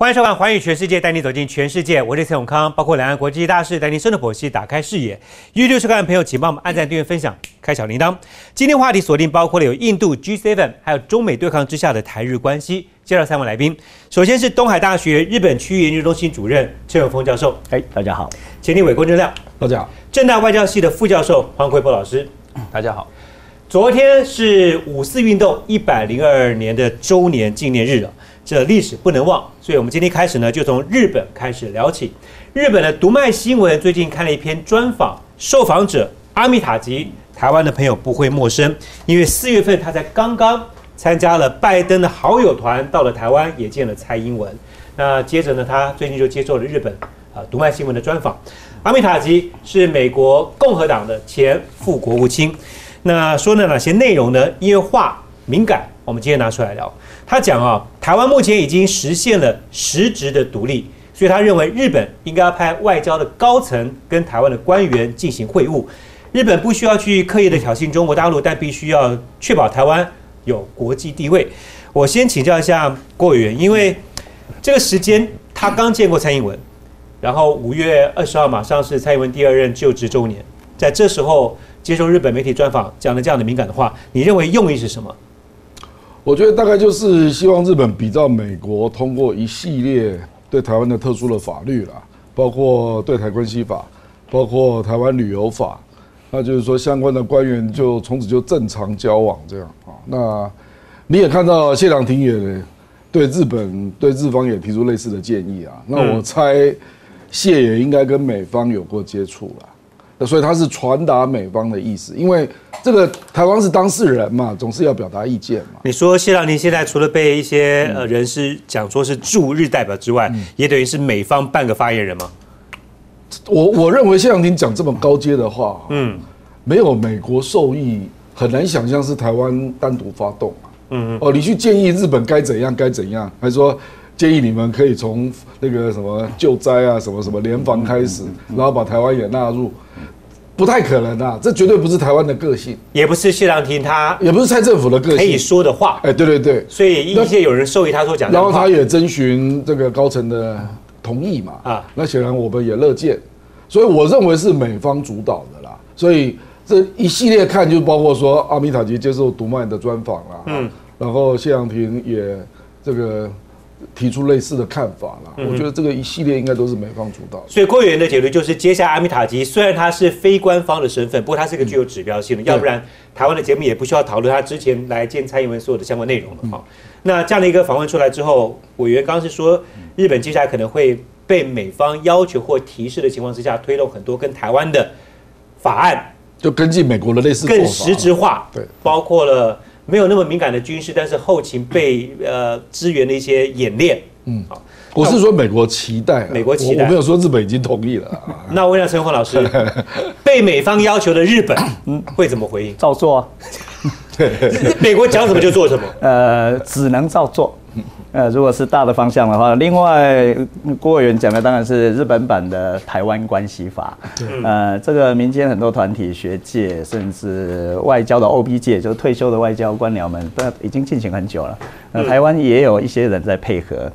欢迎收看《寰宇全世界》，带你走进全世界。我是蔡永康，包括两岸国际大事，带您深入剖析，打开视野。YouTube 收看的朋友，请帮我们按赞、订阅、分享、开小铃铛。今天话题锁定包括了有印度 G7， 还有中美对抗之下的台日关系。介绍三位来宾，首先是东海大学日本区域研究中心主任崔永峰教授。大家好。前立委郭正亮，大家好。政大外交系的副教授黄奎波老师，大家好。昨天是五四运动102年的周年纪念日了。这历史不能忘，所以我们今天开始呢，就从日本开始聊起。日本的读卖新闻最近看了一篇专访，受访者阿米塔吉，台湾的朋友不会陌生，因为4月份他才刚刚参加了拜登的好友团，到了台湾也见了蔡英文。那接着呢，他最近就接受了日本读卖新闻的专访。阿米塔吉是美国共和党的前副国务卿。那说了哪些内容呢？因为话敏感，我们今天拿出来聊。他讲啊，台湾目前已经实现了实质的独立，所以他认为日本应该要派外交的高层跟台湾的官员进行会晤。日本不需要去刻意的挑衅中国大陆，但必须要确保台湾有国际地位。我先请教一下郭委员，因为这个时间他刚见过蔡英文，然后5月20号马上是蔡英文第2任就职周年，在这时候接受日本媒体专访，讲了这样的敏感的话，你认为用意是什么？我觉得大概就是希望日本比照美国通过一系列对台湾的特殊的法律啦，包括对台关系法，包括台湾旅游法，那就是说相关的官员就从此就正常交往这样啊。那你也看到谢长廷也对日本对日方也提出类似的建议啊。那我猜谢也应该跟美方有过接触啦。所以他是传达美方的意思，因为这个台湾是当事人嘛，总是要表达意见嘛。你说谢长廷现在除了被一些人士讲说是驻日代表之外，也等于是美方半个发言人吗？我认为谢长廷讲这么高阶的话，没有美国受益，很难想象是台湾单独发动啊。哦，你去建议日本该怎样该怎样，还说建议你们可以从那个什么救灾啊，什么什么联防开始，然后把台湾也纳入。不太可能啊，这绝对不是台湾的个性，也不是谢长廷他，也不是蔡政府的个性可以说的话。哎，对对对，所以一些有人授意他所讲的话，然后他也征询这个高层的同意嘛。啊，那显然我们也乐见，所以我认为是美方主导的啦。所以这一系列看就包括说阿米塔吉接受读卖的专访啦，然后谢长廷也这个提出类似的看法啦，我觉得这个一系列应该都是美方主导的。所以郭委员的解读就是，接下来阿米塔吉虽然他是非官方的身份，不过他是一个具有指标性的，要不然台湾的节目也不需要讨论他之前来见蔡英文所有的相关内容了。那这样的一个访问出来之后，委员刚刚是说，日本接下来可能会被美方要求或提示的情况之下，推动很多跟台湾的法案，就根据美国的类似做法更实质化，对，包括了。没有那么敏感的军事，但是后勤被支援的一些演练。我是说美国期待，美国期待，我没有说日本已经同意了啊。那我问一下陈宏老师，被美方要求的日本会怎么回应？照做啊。对，美国讲什么就做什么。只能照做。如果是大的方向的话，另外郭委员讲的当然是日本版的《台湾关系法》。这个民间很多团体、学界，甚至外交的 OB 界，就是退休的外交官僚们，已经进行很久了。台湾也有一些人在配合。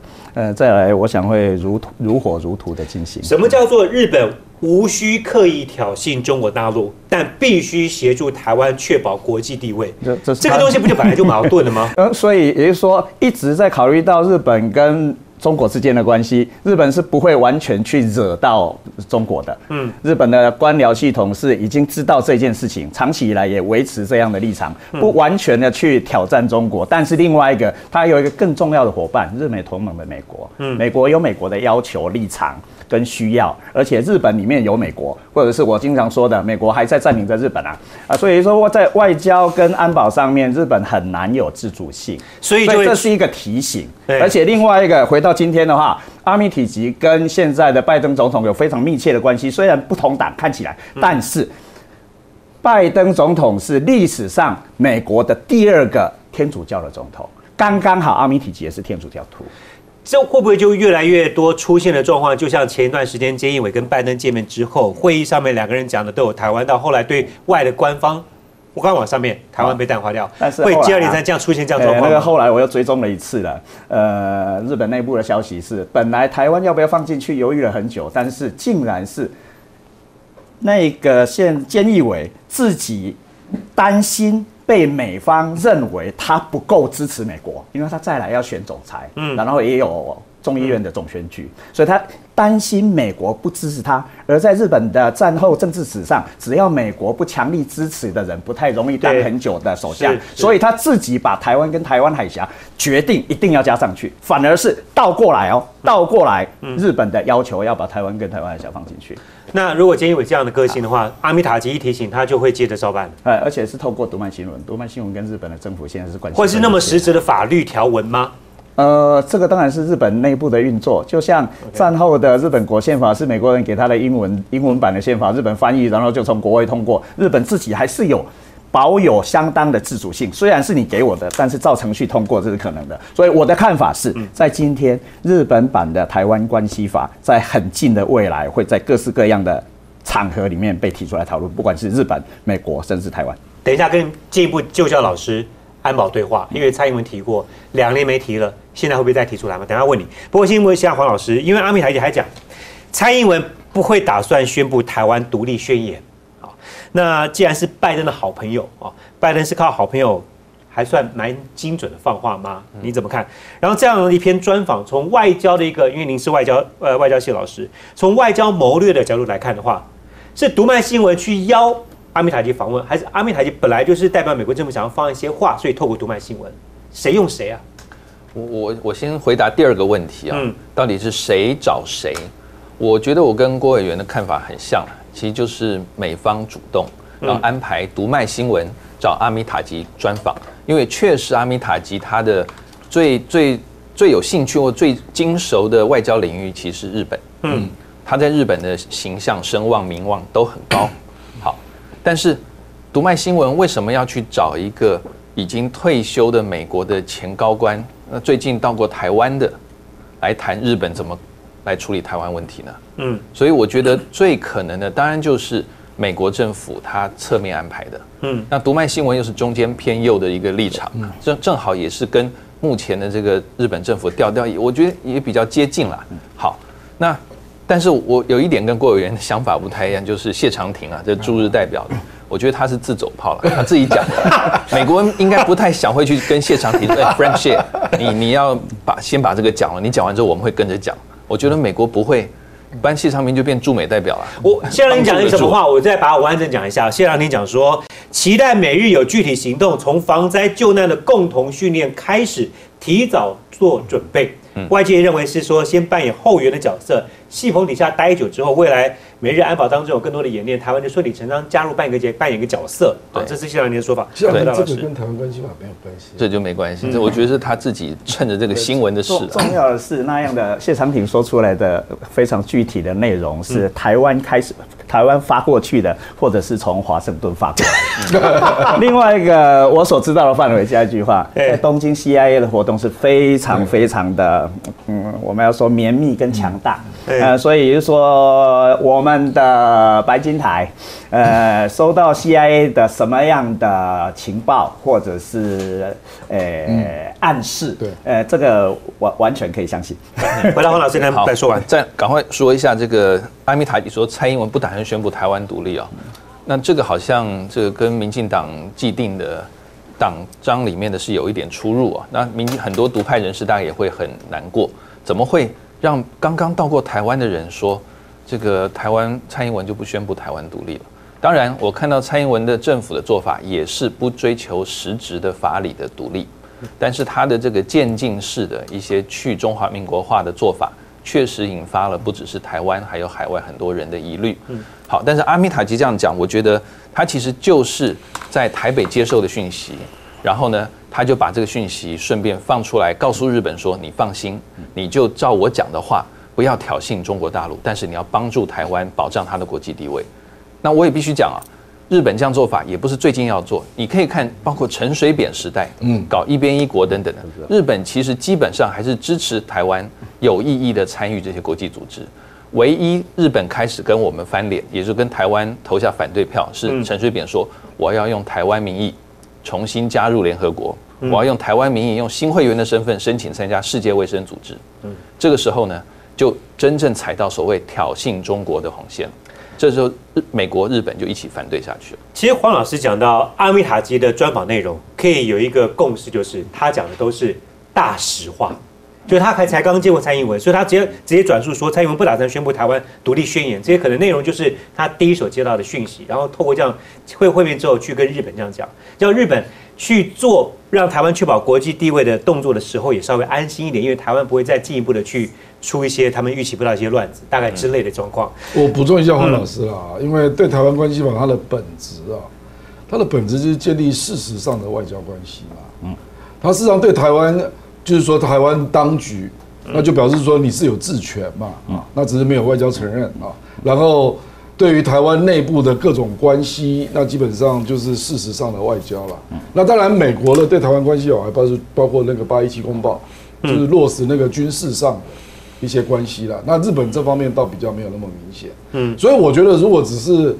再来，我想会如火如荼的进行。什么叫做日本无需刻意挑衅中国大陆，但必须协助台湾确保国际地位？这个东西不就本来就矛盾了吗？所以也就是说，一直在考虑到日本跟中国之间的关系，日本是不会完全去惹到中国的。日本的官僚系统是已经知道这件事情，长期以来也维持这样的立场，不完全的去挑战中国。但是另外一个，它有一个更重要的伙伴，日美同盟的美国。美国有美国的要求、立场跟需要，而且日本里面有美国，或者是我经常说的，美国还在占领着日本啊。所以说在外交跟安保上面，日本很难有自主性。所以这是一个提醒。而且另外一个，回到今天的话，阿米塔吉跟现在的拜登总统有非常密切的关系，虽然不同党看起来，但是拜登总统是历史上美国的第2个天主教的总统，刚刚好阿米塔吉也是天主教徒。这会不会就越来越多出现的状况？就像前一段时间菅义伟跟拜登见面之后，会议上面2个人讲的都有台湾，到后来对外的官方官网上面台湾被淡化掉，但是会接二连三这样出现这样状况。那个后来我又追踪了一次了，日本内部的消息是，本来台湾要不要放进去犹豫了很久，但是竟然是那个菅义伟自己担心被美方认为他不够支持美国，因为他再来要选总裁，然后也有众议院的总选举，所以他担心美国不支持他。而在日本的战后政治史上，只要美国不强力支持的人，不太容易当很久的首相。所以他自己把台湾跟台湾海峡决定一定要加上去，反而是倒过来哦，倒过来，日本的要求要把台湾跟台湾海峡放进去。那如果菅义伟这样的个性的话，阿米塔吉一提醒他就会接着照办。而且是透过读卖新闻，读卖新闻跟日本的政府现在是关系，或是那么实质的法律条文吗？这个当然是日本内部的运作，就像战后的日本国宪法是美国人给他的英文版的宪法，日本翻译，然后就从国会通过。日本自己还是有保有相当的自主性，虽然是你给我的，但是照程序通过这是可能的。所以我的看法是，在今天日本版的《台湾关系法》在很近的未来会在各式各样的场合里面被提出来讨论，不管是日本、美国，甚至台湾。等一下跟进一步就教老师安保对话，因为蔡英文提过，2年没提了，现在会不会再提出来吗？等一下问你。不过，新闻下黄老师，因为阿米塔姐还讲，蔡英文不会打算宣布台湾独立宣言。好，那既然是拜登的好朋友啊，拜登是靠好朋友还算蛮精准的放话吗？你怎么看？然后这样的一篇专访，从外交的一个，因为您是外交系老师，从外交谋略的角度来看的话，是读卖新闻去邀阿米塔吉访问，还是阿米塔吉本来就是代表美国政府想要放一些话，所以透过读卖新闻，谁用谁啊？我先回答第二个问题啊，到底是谁找谁？我觉得我跟郭委员的看法很像，其实就是美方主动，然后安排读卖新闻找阿米塔吉专访，因为确实阿米塔吉他的最有兴趣或最精熟的外交领域其实是日本，他在日本的形象、声望、名望都很高。但是，读卖新闻为什么要去找一个已经退休的美国的前高官，那最近到过台湾的，来谈日本怎么来处理台湾问题呢？所以我觉得最可能的，当然就是美国政府他侧面安排的。那读卖新闻又是中间偏右的一个立场，正好也是跟目前的这个日本政府调，我觉得也比较接近了。好，那。但是我有一点跟郭委员的想法不太一样，就是谢长廷啊，这驻日代表的，我觉得他是自走炮了，他自己讲的。美国人应该不太想会去跟谢长廷说，Frank Shea， 你要先把这个讲了，你讲完之后我们会跟着讲。我觉得美国不会，不然谢长廷就变驻美代表了。我谢长廷讲的什么话？我再把我完整讲一下。谢长廷讲说，期待美日有具体行动，从防灾救难的共同训练开始，提早做准备。外界认为是说先扮演后援的角色，戏棚底下待久之后，未来美日安保当中有更多的演练，台湾就顺理成章加入扮演一个角色。这是谢长廷的说法。这个跟台湾关系法没有关系，这就没关系。我觉得是他自己趁着这个新闻的事。重要的是那样的谢长廷说出来的非常具体的内容是台湾开始。台湾发过去的，或者是从华盛顿发过来。另外一个我所知道的范围，加一句话，在东京 CIA 的活动是非常非常的，我们要说绵密跟强大。所以就是说我们的白金台，收到 CIA 的什么样的情报或者是暗示，这个完全可以相信。回到黄老师那边再说完，再赶快说一下这个阿米塔吉说蔡英文不打算宣布台湾独立啊，那这个好像这个跟民进党既定的党章里面的是有一点出入啊。那很多独派人士大概也会很难过，怎么会？让刚刚到过台湾的人说，这个台湾蔡英文就不宣布台湾独立了。当然，我看到蔡英文的政府的做法也是不追求实质的法理的独立，但是他的这个渐进式的一些去中华民国化的做法，确实引发了不只是台湾，还有海外很多人的疑虑。好，但是阿米塔吉这样讲，我觉得他其实就是在台北接受的讯息，然后呢，他就把这个讯息顺便放出来，告诉日本说：“你放心，你就照我讲的话，不要挑衅中国大陆，但是你要帮助台湾保障它的国际地位。”那我也必须讲啊，日本这样做法也不是最近要做，你可以看，包括陈水扁时代，搞一边一国等等的，日本其实基本上还是支持台湾有意义的参与这些国际组织。唯一日本开始跟我们翻脸，也就是跟台湾投下反对票，是陈水扁说我要用台湾名义重新加入联合国，我要用台湾名义用新会员的身份申请参加世界卫生组织。这个时候呢，就真正踩到所谓挑衅中国的红线。这时候，美国、日本就一起反对下去了。其实黄老师讲到阿米塔基的专访内容，可以有一个共识，就是他讲的都是大实话。就他才刚见过蔡英文，所以他直接转述说，蔡英文不打算宣布台湾独立宣言，这些可能内容就是他第一手接到的讯息，然后透过这样会面之后去跟日本这样讲，叫日本去做让台湾确保国际地位的动作的时候，也稍微安心一点，因为台湾不会再进一步的去出一些他们预期不到一些乱子，大概之类的状况。我补充一下黄老师啦，因为对台湾关系法它的本质啊，它的本质就是建立事实上的外交关系嘛。它事实上对台湾。就是说，台湾当局，那就表示说你是有治权嘛，那只是没有外交承认啊。然后，对于台湾内部的各种关系，那基本上就是事实上的外交了。那当然，美国的对台湾关系法，包括那个817公报，就是落实那个军事上一些关系啦。那日本这方面倒比较没有那么明显。所以我觉得，如果事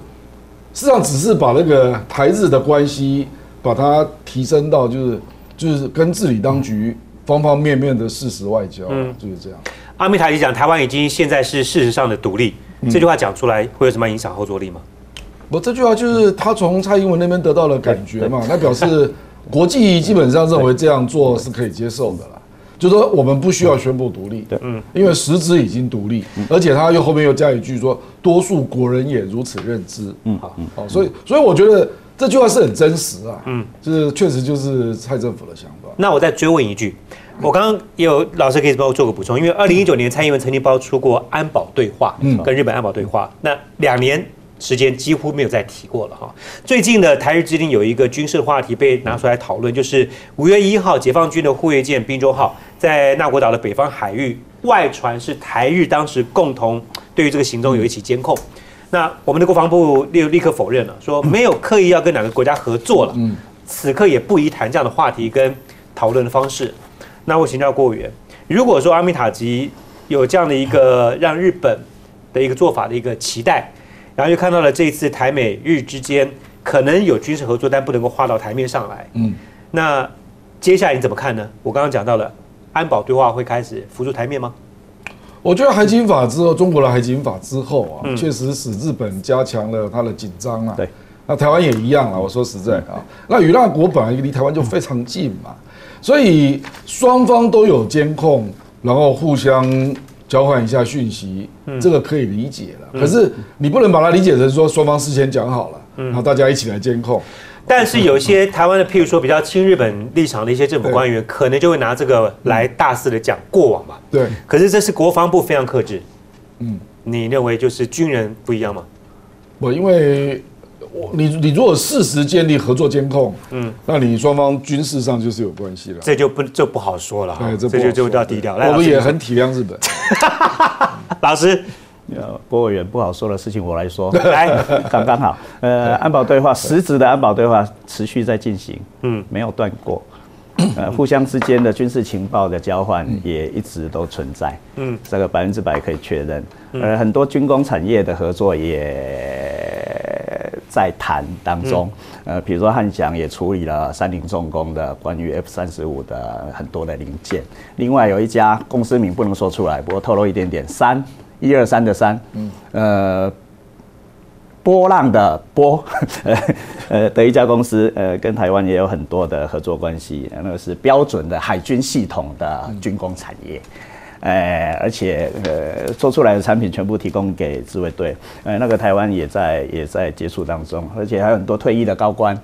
实上只是把那个台日的关系，把它提升到就是跟治理当局。方方面面的事实外交，就是这样。阿米塔基讲，台湾已经现在是事实上的独立，这句话讲出来会有什么影响后坐力吗？不，这句话就是他从蔡英文那边得到的感觉嘛，那表示国际基本上认为这样做是可以接受的啦。就说我们不需要宣布独立，因为实质已经独立，而且他后面又加一句说，多数国人也如此认知，所以我觉得这句话是很真实啊，就是确实就是蔡政府的想法。那我再追问一句，我刚刚也有老师可以帮我做个补充，因为2019年蔡英文曾经爆出过安保对话，跟日本安保对话，那2年时间几乎没有再提过了哈。最近的台日之间有一个军事话题被拿出来讨论，就是5月1号解放军的护卫舰滨州号在纳国岛的北方海域外传是台日当时共同对于这个行动有一起监控。那我们的国防部立刻否认了，说没有刻意要跟哪个国家合作了，此刻也不宜谈这样的话题跟讨论的方式。那我请教郭委员，如果说阿米塔基有这样的一个让日本的一个做法的一个期待，然后又看到了这一次台美日之间可能有军事合作，但不能够划到台面上来，那接下来你怎么看呢？我刚刚讲到了安保对话会开始浮出台面吗？我觉得海警法之后，中国的海警法之后啊，确实使日本加强了它的紧张啊。对，那台湾也一样啊。我说实在啊，那与那国本来离台湾就非常近嘛，所以双方都有监控，然后互相交换一下讯息，这个可以理解了。可是你不能把它理解成说双方事先讲好了，然后大家一起来监控。但是有些台湾的，譬如说比较亲日本立场的一些政府官员，可能就会拿这个来大肆的讲过往吧。对。可是这是国防部非常克制。你认为就是军人不一样吗？不，因为你如果事实建立合作监控，那你双方军事上就是有关系了。这就不好说了。对，这就要低调。我们也很体谅日本。老师。郭委员不好说的事情，我来说。来，刚刚好。安保对话，实质的安保对话持续在进行，没有断过。互相之间的军事情报的交换也一直都存在，这个100%可以确认。很多军工产业的合作也在谈当中。比如说汉翔也处理了30重工的关于 F-35的很多的零件。另外有一家公司名不能说出来，不过透露一点点123的3，波浪的波，的一家公司，跟台湾也有很多的合作关系，那个是标准的海军系统的军工产业，而且做出来的产品全部提供给自卫队，那个台湾也在接触当中，而且还有很多退役的高官，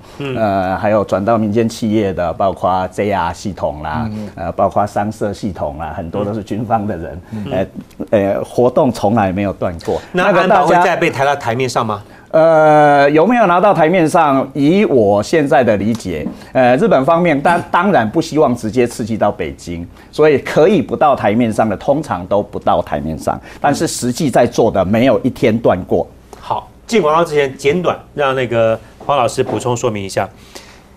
还有转到民间企业的，包括 JR 系统啦，包括商社系统啦，很多都是军方的人，活动从来没有断过。那安保会再被抬到台面上吗？有没有拿到台面上？以我现在的理解，日本方面当然不希望直接刺激到北京，所以可以不到台面上的，通常都不到台面上。但是实际在做的，没有一天断过。好，进广告之前，简短让那个黄老师补充说明一下：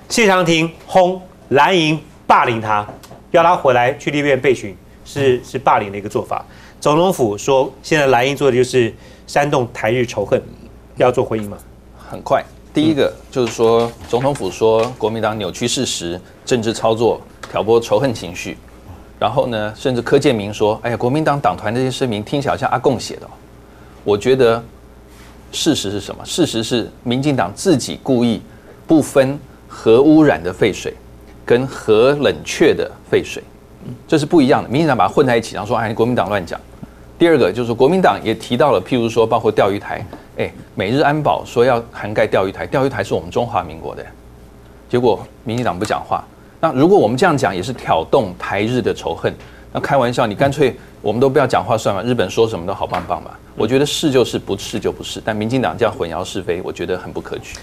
谢长廷轰蓝营霸凌他，要他回来去立院备询，是霸凌的一个做法。总统府说现在蓝营做的就是煽动台日仇恨，要做回应吗？很快，第一个就是说，总统府说国民党扭曲事实、政治操作、挑拨仇恨情绪，然后呢，甚至柯建铭说，哎呀，国民党党团这些声明听起来好像阿共写的。我觉得事实是什么？事实是民进党自己故意不分核污染的废水跟核冷却的废水，这是不一样的。民进党把它混在一起，然后说哎，国民党乱讲。第二个就是国民党也提到了，譬如说包括钓鱼台，哎，美日安保说要涵盖钓鱼台，钓鱼台是我们中华民国的，结果民进党不讲话。那如果我们这样讲，也是挑动台日的仇恨。那开玩笑，你干脆我们都不要讲话算了，日本说什么都好棒棒吧。我觉得是就是，不是就不是。但民进党这样混淆是非，我觉得很不可取。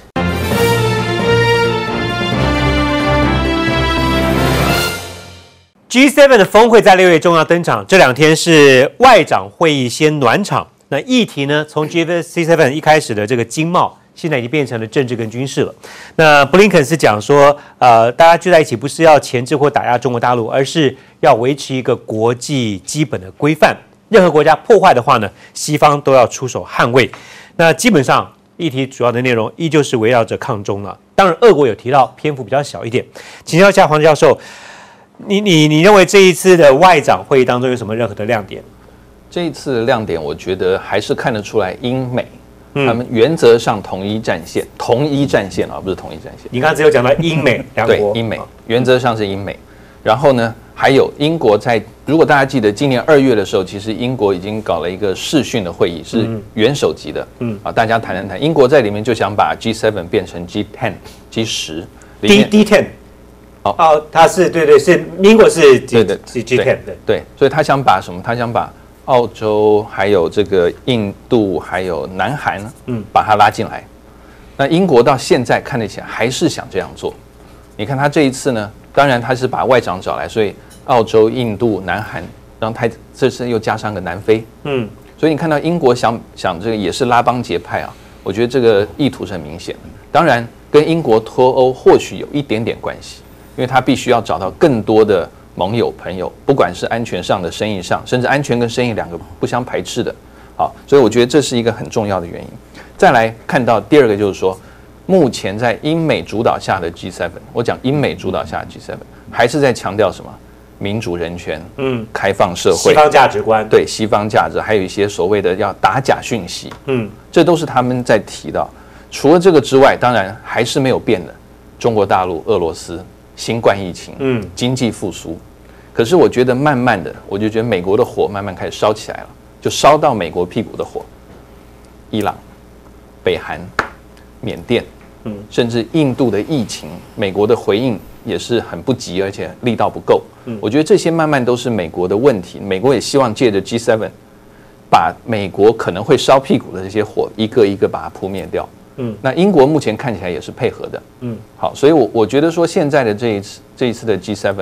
G7 的峰会在6月中要登场，这两天是外长会议先暖场。那议题呢，从 G7 一开始的这个经贸，现在已经变成了政治跟军事了。那布林肯是讲说，大家聚在一起不是要钳制或打压中国大陆，而是要维持一个国际基本的规范。任何国家破坏的话呢，西方都要出手捍卫。那基本上议题主要的内容依旧是围绕着抗中了。当然，俄国有提到，篇幅比较小一点。请教一下黄教授。你认为这一次的外长会议当中有什么任何的亮点？这一次的亮点，我觉得还是看得出来，英美他们原则上统一战线，同一战线啊，不是统一战线。你刚才只有讲到英美两国，对，英美原则上是英美。然后呢，还有英国在，如果大家记得今年2月的时候，其实英国已经搞了一个视讯的会议，是元首级的，大家谈谈谈。英国在里面就想把 G7 变成 G10、G10、D10。哦，他是对，是英国是 G10 对，所以他想把什么？他想把澳洲、还有这个印度、还有南韩，把它拉进来。那英国到现在看得起来还是想这样做。你看他这一次呢，当然他是把外长找来，所以澳洲、印度、南韩，然后他这次又加上个南非，所以你看到英国想这个也是拉帮结派啊，我觉得这个意图是很明显的。当然，跟英国脱欧或许有一点点关系。因为他必须要找到更多的盟友朋友，不管是安全上的、生意上，甚至安全跟生意两个不相排斥的，好，所以我觉得这是一个很重要的原因。再来看到第二个就是说，目前在英美主导下的 G7， 我讲英美主导下的 G7 还是在强调什么民主、人权、开放社会、西方价值观，对西方价值，还有一些所谓的要打假讯息，这都是他们在提到。除了这个之外，当然还是没有变的，中国大陆、俄罗斯。新冠疫情，经济复苏，可是我觉得慢慢的，我就觉得美国的火慢慢开始烧起来了，就烧到美国屁股的火，伊朗、北韩、缅甸，甚至印度的疫情，美国的回应也是很不及，而且力道不够。我觉得这些慢慢都是美国的问题，美国也希望借着 G7， 把美国可能会烧屁股的这些火一个一个把它扑灭掉。那英国目前看起来也是配合的，好，所以我觉得说现在的这一次的 G7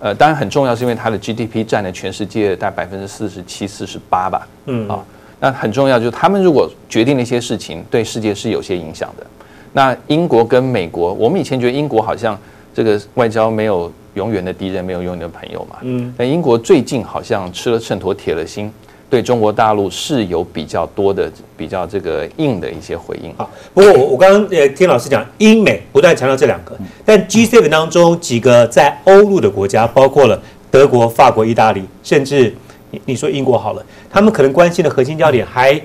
啊，当然很重要，是因为它的 GDP 占了全世界大概47%、48%吧，啊，那很重要就是他们如果决定了一些事情，对世界是有些影响的。那英国跟美国，我们以前觉得英国好像这个外交没有永远的敌人，没有永远的朋友嘛，但英国最近好像吃了秤砣铁了心。对中国大陆是有比较多的、比较这个硬的一些回应。好，不过我刚刚听老师讲，英美不断强调这两个，但 G7 当中几个在欧陆的国家，包括了德国、法国、意大利，甚至你说英国好了，他们可能关心的核心焦点还。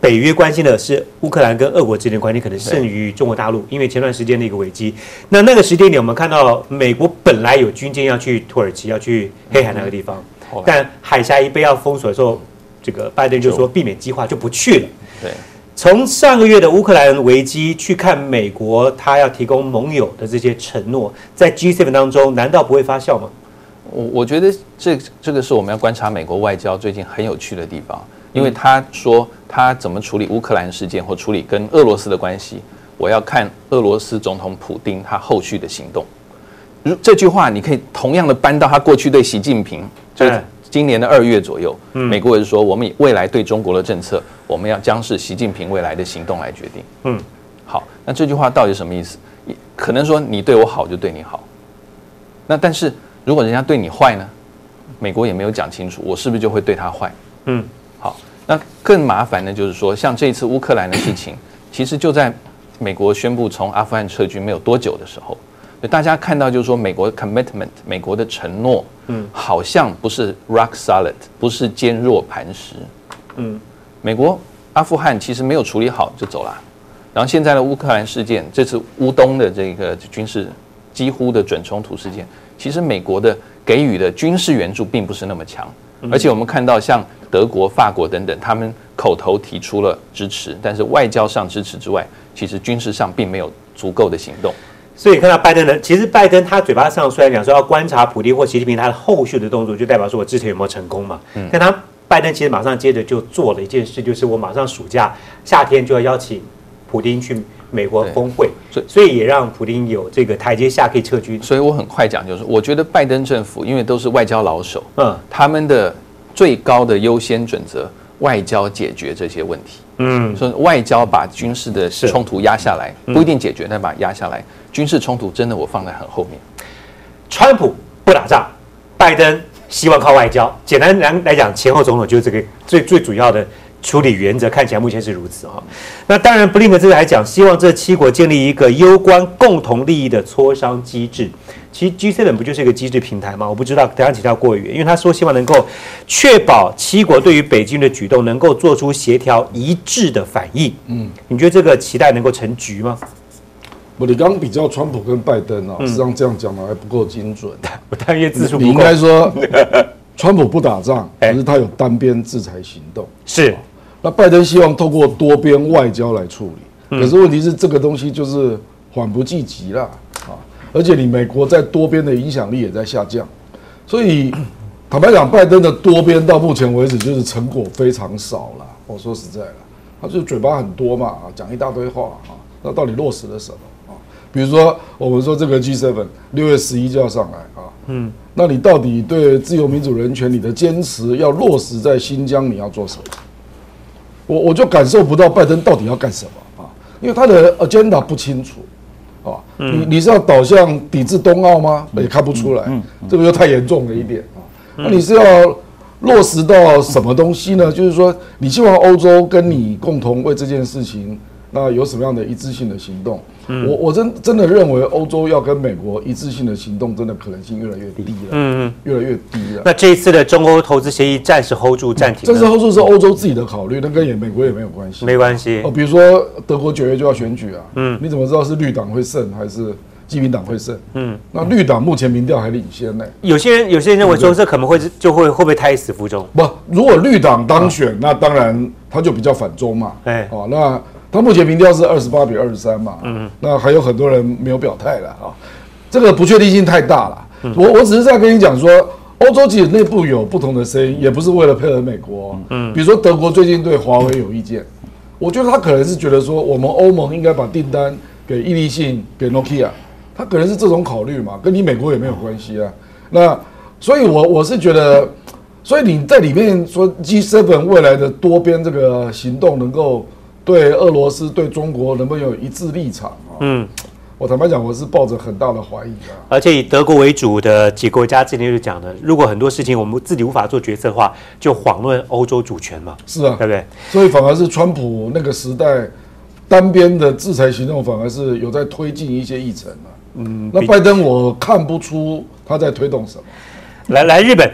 北约关心的是乌克兰跟俄国之间的关系，可能胜于中国大陆，因为前段时间的一个危机。那个时间点，我们看到美国本来有军舰要去土耳其、要去黑海那个地方，但海峡一被要封锁的时候，这个拜登就说避免激化，就不去了。对，从上个月的乌克兰危机去看，美国他要提供盟友的这些承诺，在 G7 当中难道不会发酵吗？我觉得这个是我们要观察美国外交最近很有趣的地方。因为他说他怎么处理乌克兰事件或处理跟俄罗斯的关系，我要看俄罗斯总统普丁他后续的行动。这句话你可以同样的搬到他过去对习近平，就是今年的2月左右，美国人说我们未来对中国的政策，我们要将是习近平未来的行动来决定。好，那这句话到底什么意思？可能说你对我好就对你好，那但是如果人家对你坏呢？美国也没有讲清楚，我是不是就会对他坏？嗯，好，那更麻烦的就是说，像这一次乌克兰的事情，其实就在美国宣布从阿富汗撤军没有多久的时候，大家看到就是说美国 commitment， 美国的承诺，嗯，好像不是 rock solid， 不是坚若磐石，嗯，美国阿富汗其实没有处理好就走了。 然后现在的乌克兰事件，这次乌东的这个军事几乎的准冲突事件，其实美国的给予的军事援助并不是那么强，而且我们看到像德国、法国等等，他们口头提出了支持，但是外交上支持之外，其实军事上并没有足够的行动。所以看到拜登呢，其实拜登他嘴巴上虽然讲说要观察普丁或习近平他的后续的动作，就代表说我之前有没有成功嘛，但他拜登其实马上接着就做了一件事，就是我马上暑假夏天就要邀请 普丁去美国峰会，所以也让普丁有这个台阶下可以撤军。所以我很快讲，就是我觉得拜登政府因为都是外交老手，嗯，他们的最高的优先准则，外交解决这些问题，嗯，所以外交把军事的冲突压下来，不一定解决，但把它压下来。军事冲突真的我放在很后面。川普不打仗，拜登希望靠外交。简单来讲，前后总统就是这个最主要的 处理原则看起来目前是如此哈、哦，那当然，布林肯这次还讲，希望这7国建立一个攸关共同利益的磋商机制。其实 G7 不就是一个机制平台吗？我不知道，刚刚提到过于，因为他说希望能够确保7国对于北京的举动能够做出协调一致的反应。嗯，你觉得这个期待能够成局吗？我你刚刚比较川普跟拜登啊，实际上这样讲的还不够精准。我单一字数不够。你应该说，川普不打仗，可是他有单边制裁行动。是。 那拜登希望透过多边外交来处理，可是问题是这个东西就是缓不济急啦，啊！而且你美国在多边的影响力也在下降，所以坦白讲，拜登的多边到目前为止就是成果非常少啦。我说实在啦，他就嘴巴很多嘛，讲一大堆话啊，那到底落实了什么啊？比如说我们说这个 G7 6月11就要上来啊，嗯，那你到底对自由民主人权你的坚持要落实在新疆，你要做什么？ 我就感受不到拜登到底要干什么啊？因为他的 agenda 不清楚啊。你是要导向抵制冬奥吗？也看不出来，这个又太严重了一点啊。那你是要落实到什么东西呢？就是说，你希望欧洲跟你共同为这件事情，那有什么样的一致性的行动？我真的认为欧洲要跟美国一致性的行动，真的可能性越来越低了。越来越低了。那这一次的中欧投资协议暂时 hold 住暂停。暂时 hold 住是欧洲自己的考虑，那跟美国也没有关系。没关系。哦，比如说德国9月就要选举啊，嗯，你怎么知道是绿党会胜还是基民党会胜？嗯，那绿党目前民调还领先呢。有些人认为说这可能会不会胎死腹中？不，如果绿党当选，那当然他就比较反中嘛。哎，哦，那 他目前民调是28比23嘛，那还有很多人没有表态了啊，这个不确定性太大了。我只是在跟你讲说，欧洲其实内部有不同的声音，也不是为了配合美国。比如说德国最近对华为有意见，我觉得他可能是觉得说，我们欧盟应该把订单给毅力信、给 Nokia， 他可能是这种考虑嘛，跟你美国也没有关系啊。那所以我是觉得，所以你在里面说 G7 未来的多边这个行动能够 对俄罗斯、对中国能不能有一致立场啊？嗯，我坦白讲，我是抱着很大的怀疑啊。而且以德国为主的几个国家之前就讲了，如果很多事情我们自己无法做决策的话，就遑论欧洲主权嘛。是啊，对不对？所以反而是川普那个时代单边的制裁行动，反而是有在推进一些议程啊。嗯，那拜登我看不出他在推动什么。来日本。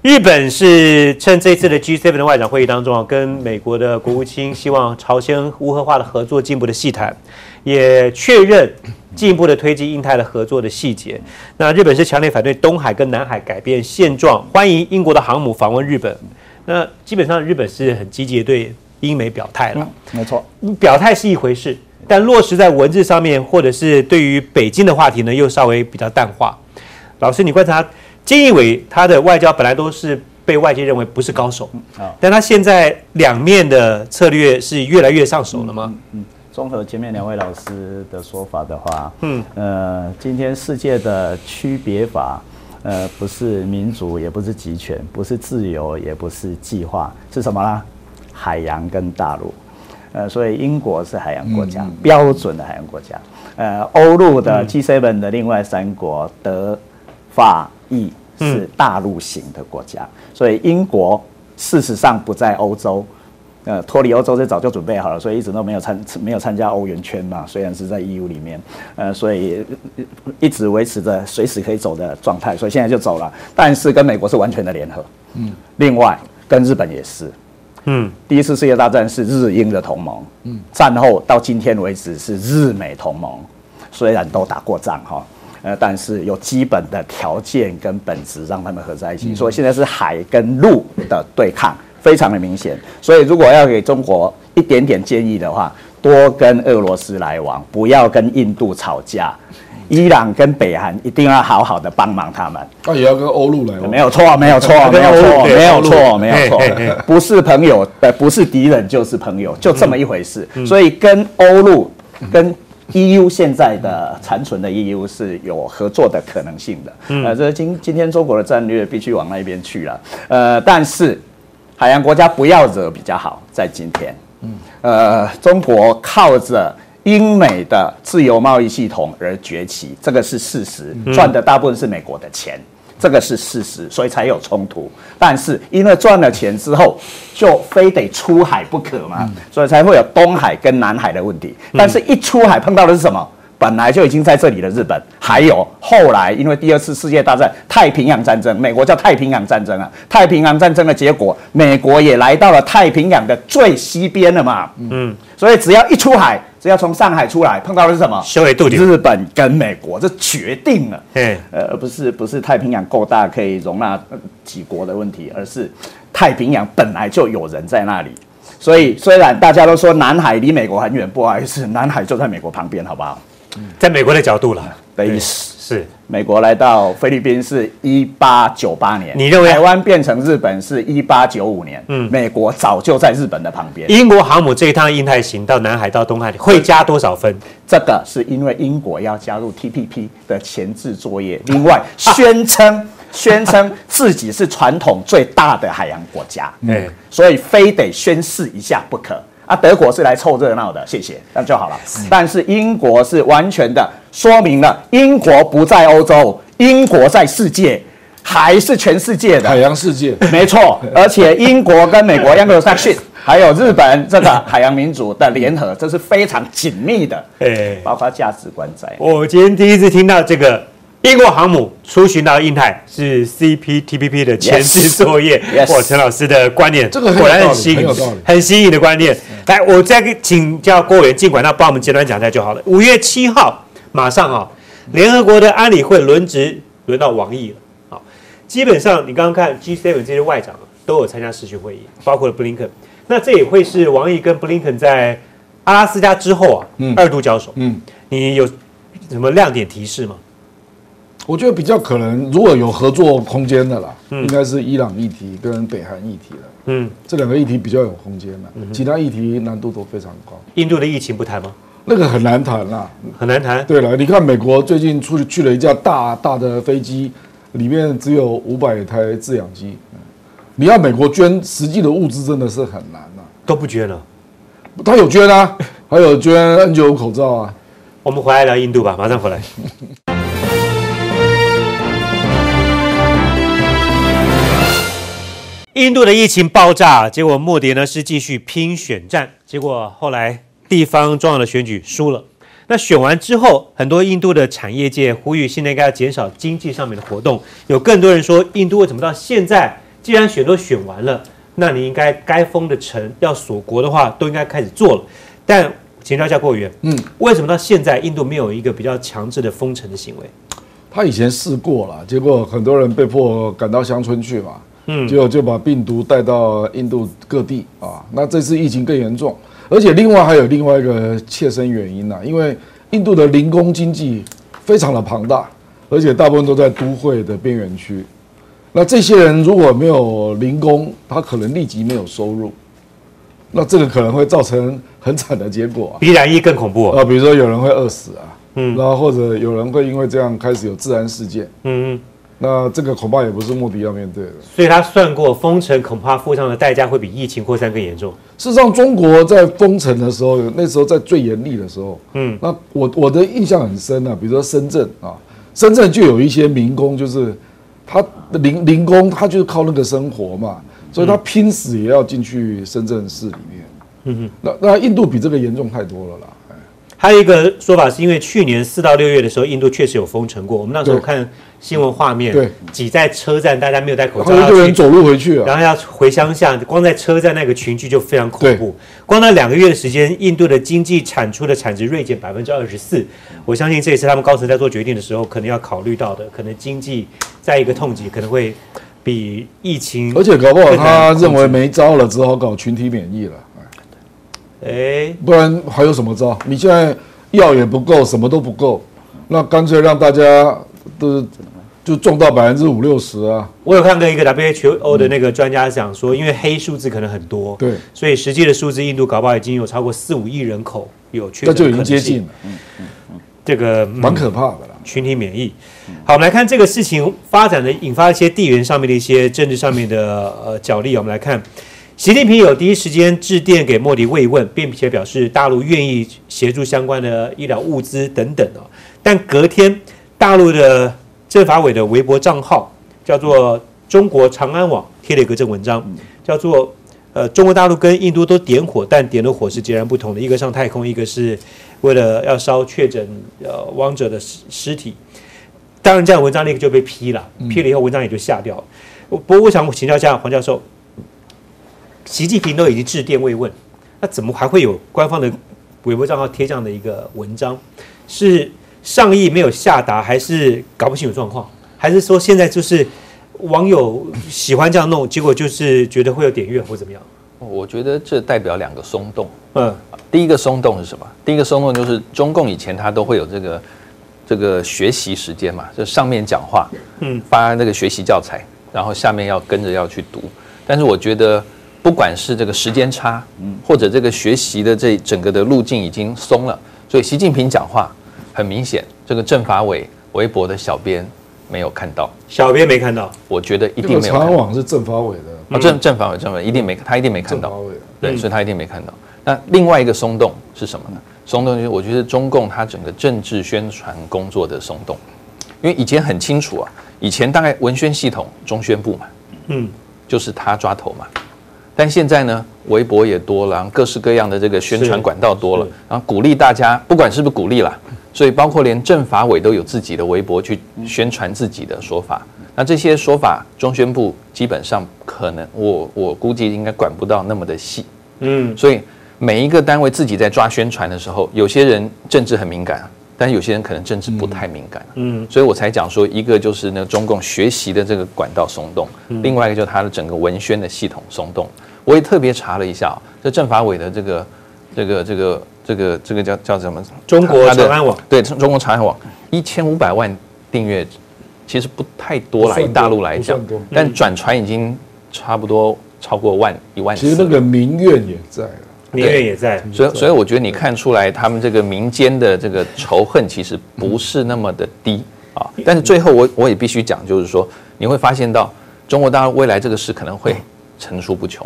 日本是趁这次的 G7 的外长会议当中啊，跟美国的国务卿希望朝鲜无核化的合作进一步的细谈，也确认进一步的推进印太的合作的细节。那日本是强烈反对东海跟南海改变现状，欢迎英国的航母访问日本。那基本上日本是很积极的对英美表态了，没错，表态是一回事，但落实在文字上面，或者是对于北京的话题呢，又稍微比较淡化。老师，你观察 菅义伟他的外交本来都是被外界认为不是高手，但他现在两面的策略是越来越上手了吗？综合前面两位老师的说法的话，今天世界的区别法，不是民主，也不是集权，不是自由，也不是计划，是什么呢？海洋跟大陆。 所以英国是海洋国家，标准的海洋国家。欧陆的 G7 的另外3国，德、法、意是大陆型的国家，所以英国事实上不在欧洲，脱离欧洲是早就准备好了，所以一直都没有参加欧元圈嘛，虽然是在 EU 里面，所以一直维持着随时可以走的状态，所以现在就走了。但是跟美国是完全的联合，另外跟日本也是。第一次世界大战是日英的同盟，战后到今天为止是日美同盟，虽然都打过仗哈，但是有基本的条件跟本质让他们合在一起，所以现在是海跟陆的对抗，非常的明显。所以如果要给中国一点点建议的话，多跟俄罗斯来往，不要跟印度吵架。伊朗跟北韩一定要好好的帮忙他们，也要跟欧陆来往，没有错，不是朋友，不是敌人就是朋友，就这么一回事。所以跟欧陆、跟 EU 现在的残存的 EU 是有合作的可能性的。这今天中国的战略必须往那边去了。但是海洋国家不要惹比较好，在今天，中国靠着英美的自由贸易系统而崛起，这个是事实，赚的大部分是美国的钱，这个是事实，所以才有冲突。但是因为赚了钱之后，就非得出海不可嘛，所以才会有东海跟南海的问题。但是一出海碰到的是什么？本来就已经在这里的日本，还有后来因为第二次世界大战太平洋战争，美国叫太平洋战争啊，太平洋战争的结果，美国也来到了太平洋的最西边了嘛，所以只要一出海，只要从上海出来，碰到的是什么？日本跟美国，这决定了，不是太平洋够大可以容纳几国的问题，而是太平洋本来就有人在那里。所以虽然大家都说南海离美国很远，不好意思，南海就在美国旁边，好不好？在美国的角度了，对，是美国来到菲律宾是1898年，你认为台湾变成日本是1895年？美国早就在日本的旁边。英国航母这一趟印太行到南海到东海会加多少分？这个是因为英国要加入 TPP 的前置作业，另外宣称自己是传统最大的海洋国家，所以非得宣示一下不可。德国是来凑热闹的，谢谢，那就好了。但是英国是完全的说明了，英国不在欧洲，英国在世界，还是全世界的海洋世界，没错。而且英国跟美国 Anglo-Saxon 还有日本这个海洋民族的联合，这是非常紧密的，包括价值观在。我今天第一次听到这个。英国航母出巡到印太是 CPTPP 的前置作业。哇，陈老师的观点果然很新颖的观念。来，我再请教郭委员，尽管他帮我们简短讲一下就好了。5月7号，马上啊，联合国的安理会轮值轮到王毅了。好，基本上你刚刚看 G7 这些外长都有参加视讯会议，包括了布林肯。那这也会是王毅跟布林肯在阿拉斯加之后啊，二度交手。你有什么亮点提示吗？我觉得比较可能，如果有合作空间的啦，应该是伊朗议题跟北韩议题了。这两个议题比较有空间了，其他议题难度都非常高。印度的疫情不谈吗？那个很难谈啦，很难谈。对了，你看美国最近去了一架大大的飞机，里面只有500台制氧机，你要美国捐实际的物资真的是很难啦。都不捐了？他有捐啊，还有捐 N95 口罩啊。我们回来聊印度吧，马上回来。印度的疫情爆炸，结果莫迪呢是继续拼选战，结果后来地方重要的选举输了。那选完之后，很多印度的产业界呼吁现在应该要减少经济上面的活动。有更多人说，印度为什么到现在，既然选都选完了，那你应该该封的城要锁国的话，都应该开始做了。但请教一下郭委员，为什么到现在印度没有一个比较强制的封城的行为？他以前试过了，结果很多人被迫赶到乡村去嘛。就把病毒带到印度各地啊，那这次疫情更严重，而且还有另外一个切身原因啊，因为印度的零工经济非常的庞大，而且大部分都在都会的边缘区。那这些人如果没有零工，他可能立即没有收入，那这个可能会造成很惨的结果，比染疫更恐怖啊，比如说有人会饿死啊，然后或者有人会因为这样开始有自然事件，那这个恐怕也不是莫迪要面对的，所以他算过封城恐怕付上的代价会比疫情扩散更严重。事实上，中国在封城的时候，那时候在最严厉的时候，那我的印象很深啊，比如说深圳啊，深圳就有一些民工，就是他零工他就是靠那个生活嘛，所以他拼死也要进去深圳市里面。嗯哼，那印度比这个严重太多了啦。还有一个说法是因为去年4到6月的时候，印度确实有封城过。我们那时候看新闻画面，挤在车站，大家没有戴口罩，一个人走路回去啊，然后要回乡下，光在车站那个群聚就非常恐怖。光那2个月的时间，印度的经济产出的产值锐减24%。我相信这也是他们高层在做决定的时候，可能要考虑到的，可能经济在一个痛击，可能会比疫情，而且搞不好他认为没招了，只好搞群体免疫了。不然还有什么招？你现在药也不够，什么都不够，那干脆让大家都就中到5-60%啊！我有看过一个 WHO 的那个专家讲说，因为黑数字可能很多，对，所以实际的数字，印度搞不好已经有超过4-5亿人口有确诊，那就已经接近了，这个蛮可怕的啦。群体免疫。好，我们来看这个事情发展的引发一些地缘上面的一些政治上面的角力，我们来看。习近平有第一时间致电给莫迪慰问，并且表示大陆愿意协助相关的医疗物资等等，但隔天，大陆的政法委的微博账号叫做中国长安网贴了一个这文章，叫做中国大陆跟印度都点火，但点的火是截然不同的，一个上太空，一个是为了要烧确诊亡者的尸体。当然，这样文章立刻就被批了，批了以后文章也就下掉了。不过，我想请教一下黄教授。习近平都已经致电慰问，那怎么还会有官方的微博账号贴这样的一个文章？是上意没有下达，还是搞不清楚状况，还是说现在就是网友喜欢这样弄，结果就是觉得会有点阅或怎么样？我觉得这代表2个松动。第一个松动是什么？第一个松动就是中共以前他都会有这个学习时间嘛，就上面讲话，发那个学习教材，然后下面要跟着要去读。但是我觉得。不管是这个时间差，或者这个学习的这整个的路径已经松了，所以习近平讲话很明显，这个政法委微博的小编没有看到，小编没看到，我觉得一定没有看到。长网是政法委的，政法委一定没，他一定没看到，对，所以他一定没看到。那另外一个松动是什么呢？松动就是我觉得中共他整个政治宣传工作的松动，因为以前很清楚啊，以前大概文宣系统中宣部嘛，就是他抓头嘛。但现在呢，微博也多了，各式各样的这个宣传管道多了，然后鼓励大家，不管是不是鼓励啦，所以包括连政法委都有自己的微博去宣传自己的说法。那这些说法，中宣部基本上可能我估计应该管不到那么的细，所以每一个单位自己在抓宣传的时候，有些人政治很敏感，但有些人可能政治不太敏感，所以我才讲说，一个就是呢中共学习的这个管道松动，另外一个就是它的整个文宣的系统松动。我也特别查了一下，这政法委的这个叫什么？中国长安网，对，中国长安网1500万订阅，其实不太多了，以大陆来讲，但转传已经差不多超过1万。其实那个民怨也在。民怨也在，所以我觉得你看出来，他们这个民间的这个仇恨其实不是那么的低啊。但是最后我也必须讲，就是说你会发现到中国大陆未来这个事可能会层出不穷。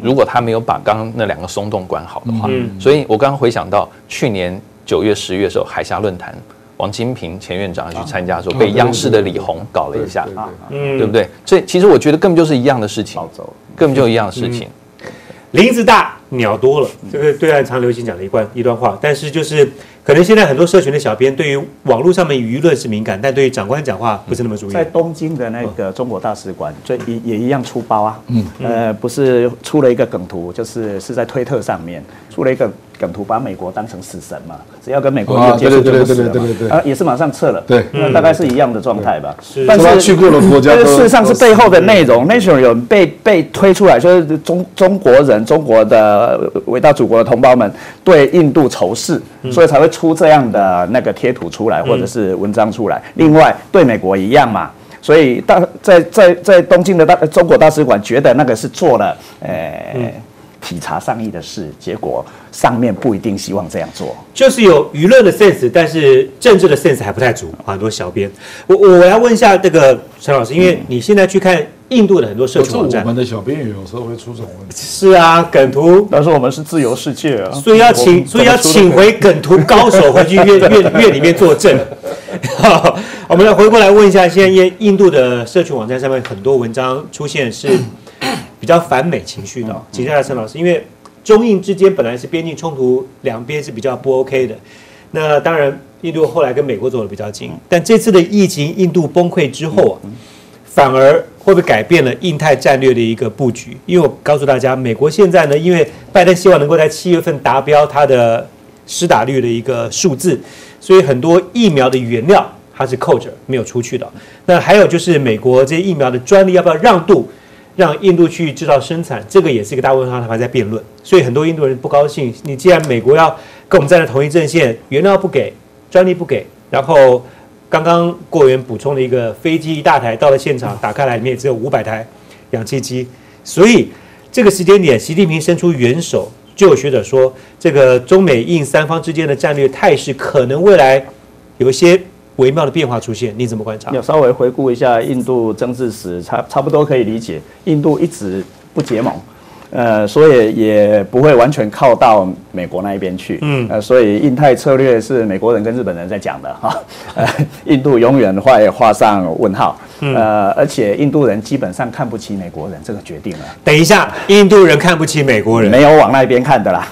如果他没有把刚刚那2个松动管好的话，所以我刚刚回想到去年9月、10月的时候，海峡论坛，王金平前院长去参加的时候，被央视的李红搞了一下，对不对？这其实我觉得根本就是一样的事情，根本就一样的事情。林子大鸟多了，这个对岸常流行讲的一段话，但是就是可能现在很多社群的小编对于网络上面舆论是敏感，但对于长官讲话不是那么注意。在东京的那个中国大使馆，也一样出包啊，不是出了一个梗图，就是在推特上面出了一个梗图，把美国当成死神嘛，只要跟美国有接触就不死了嘛，也是马上撤了，对，大概是一样的状态吧。但是去过的国家，事实上是背后的内容 ，national 被推出来，就是中国人、中国的伟大祖国的同胞们对印度仇视，所以才会出这样的那个贴图出来，或者是文章出来。另外，对美国一样嘛。所以在东京的中国大使馆觉得那个是做了，体察上意的事，结果上面不一定希望这样做，就是有舆论的 sense， 但是政治的 sense 还不太足，很多小编。我要问一下这个陈老师，因为你现在去看印度的很多社群网站，我们的小编也有时候会出这种问题。是啊，梗图，但是我们是自由世界啊，所以要请回梗图高手回去院里面作证。我们来回过来问一下，现在印度的社群网站上面很多文章出现是比较反美情绪的、哦。请教一下陈老师，因为中印之间本来是边境冲突，两边是比较不 OK 的。那当然，印度后来跟美国走得比较近，但这次的疫情，印度崩溃之后啊，反而会不会改变了印太战略的一个布局？因为我告诉大家，美国现在呢，因为拜登希望能够在7月份达标他的施打率的一个数字，所以很多疫苗的原料它是扣着没有出去的。那还有就是美国这些疫苗的专利要不要让渡，让印度去制造生产，这个也是一个大问题，他们在辩论。所以很多印度人不高兴，你既然美国要跟我们站在同一阵线，原料不给，专利不给，然后刚刚国员补充了一个飞机一大台到了现场，打开来里面只有500台氧气机，所以这个时间点，习近平伸出援手。就有学者说，这个中美印三方之间的战略态势可能未来有一些微妙的变化出现，你怎么观察？要稍微回顾一下印度政治史，差不多可以理解，印度一直不结盟，所以也不会完全靠到美国那一边去，所以印太策略是美国人跟日本人在讲的哈，印度永远会画上问号，而且印度人基本上看不起美国人，这个决定了。等一下，印度人看不起美国人，没有往那边看的啦。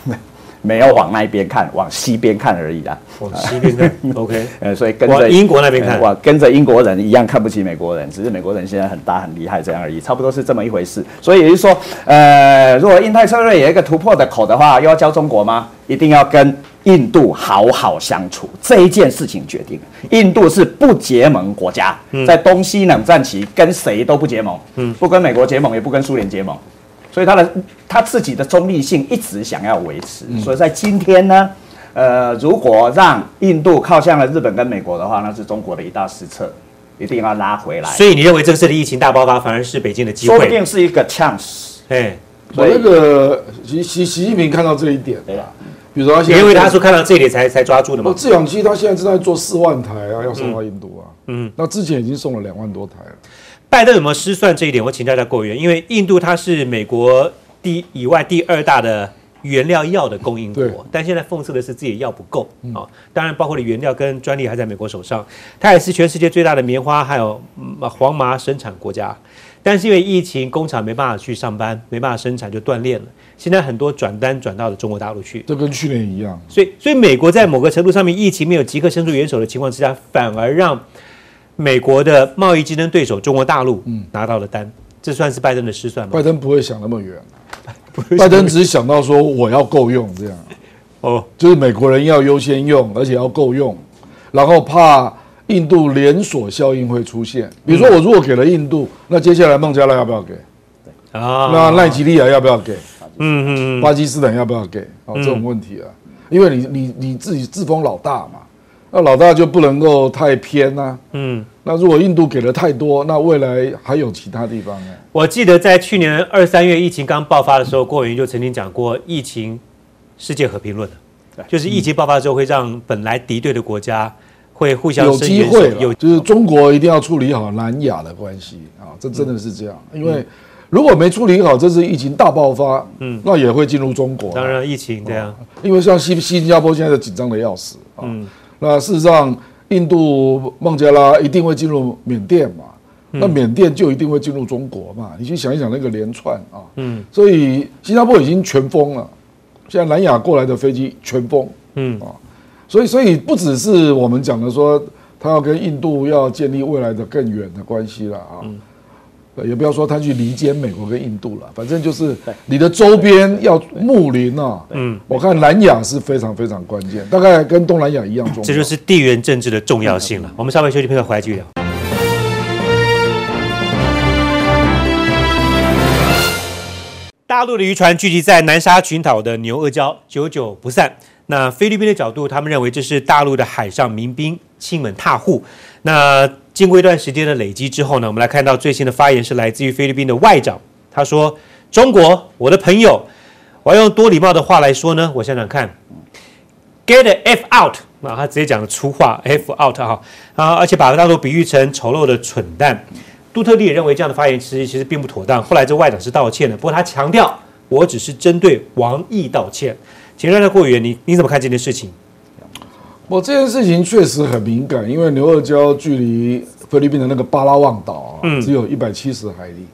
没有往那边看，往西边看而已啦。往西边看，OK。所以跟着英国那边看，跟着英国人一样看不起美国人，只是美国人现在很大很厉害这样而已，差不多是这么一回事。所以也就是说，如果印太策略有一个突破的口的话，又要教中国吗？一定要跟印度好好相处，这一件事情决定。印度是不结盟国家，在东西冷战期跟谁都不结盟，不跟美国结盟，也不跟苏联结盟。所以他自己的中立性一直想要维持，所以在今天呢，如果让印度靠向了日本跟美国的话，那是中国的一大失策，一定要拉回来。所以你认为这次的疫情大爆发反而是北京的机会，说不定是一个 chance。哎，我那个习近平看到这一点了，比如说他因为他说看到这一点才抓住的嘛。制氧机他现在正在做4万台啊，要送到印度啊，那之前已经送了2万多台了。拜登有没有失算这一点？我请教一下国员，因为印度它是美国以外第2大的原料药的供应国，但现在讽刺的是自己的药不够啊。当然，包括的原料跟专利还在美国手上，它也是全世界最大的棉花还有黄麻生产国家。但是因为疫情，工厂没办法去上班，没办法生产，就断裂了。现在很多转单转到了中国大陆去，这跟去年一样。所以美国在某个程度上面，疫情没有即刻伸出援手的情况之下，反而让美国的贸易竞争对手中国大陆拿到了单，这算是拜登的失算吗？拜登不会想那么远，拜登只是想到说我要够用这样，就是美国人要优先用，而且要够用，然后怕印度连锁效应会出现。比如说我如果给了印度，那接下来孟加拉要不要给？那奈及利亚要不要给？巴基斯坦要不要给？这种问题啊，因为你自己自封老大嘛。那老大就不能够太偏啊，那如果印度给了太多，那未来还有其他地方呢？我记得在去年2、3月疫情刚爆发的时候，郭委员就曾经讲过疫情世界和平论了，就是疫情爆发之后会让本来敌对的国家会互相有机会了，就是中国一定要处理好南亚的关系啊，这真的是这样，因为如果没处理好，这次疫情大爆发，那也会进入中国。当然疫情这样，因为像新加坡现在就紧张的要死啊。那事实上，印度、孟加拉一定会进入缅甸嘛？那缅甸就一定会进入中国嘛？你去想一想那个连串啊，所以新加坡已经全封了，现在南亚过来的飞机全封，所以不只是我们讲的说，他要跟印度要建立未来的更远的关系了啊。也不要说他去离间美国跟印度了，反正就是你的周边要睦邻啊。我看南亚是非常非常关键，大概跟东南亚一样重要。这就是地缘政治的重要性了。我们稍微休息片刻，回来继续聊。大陆的渔船聚集在南沙群岛的牛轭礁，久久不散。那菲律宾的角度，他们认为这是大陆的海上民兵亲吻踏户。那经过一段时间的累积之后呢，我们来看到最新的发言是来自于菲律宾的外长，他说：“中国，我的朋友，我要用多礼貌的话来说呢，我想想看 ，get the f out 啊，他直接讲了粗话 ，f out 哈啊，而且把大陆比喻成丑陋的蠢蛋。杜特地也认为这样的发言其实并不妥当，后来这外长是道歉的，不过他强调，我只是针对王毅道歉。请让他过远，你怎么看这件事情？”我这件事情确实很敏感，因为牛二礁距离菲律宾的那个巴拉望岛啊，只有170海里。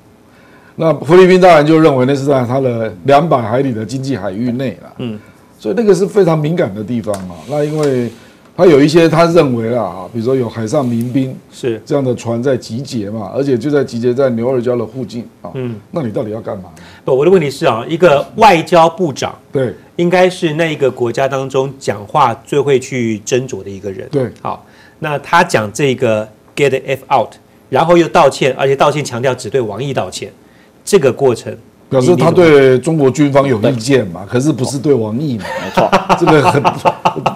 那菲律宾当然就认为那是在它的200海里的经济海域内了。嗯，所以那个是非常敏感的地方啊。那因为他有一些他认为啦啊，比如说有海上民兵是这样的船在集结嘛，而且就在集结在牛二礁的附近啊。嗯，那你到底要干嘛？不，我的问题是啊，一个外交部长对，应该是那一个国家当中讲话最会去斟酌的一个人。对，好，那他讲这个 get the f out， 然后又道歉，而且道歉强调只对王毅道歉，这个过程。表示他对中国军方有意见嘛，可是不是对王毅嘛？没错，这个很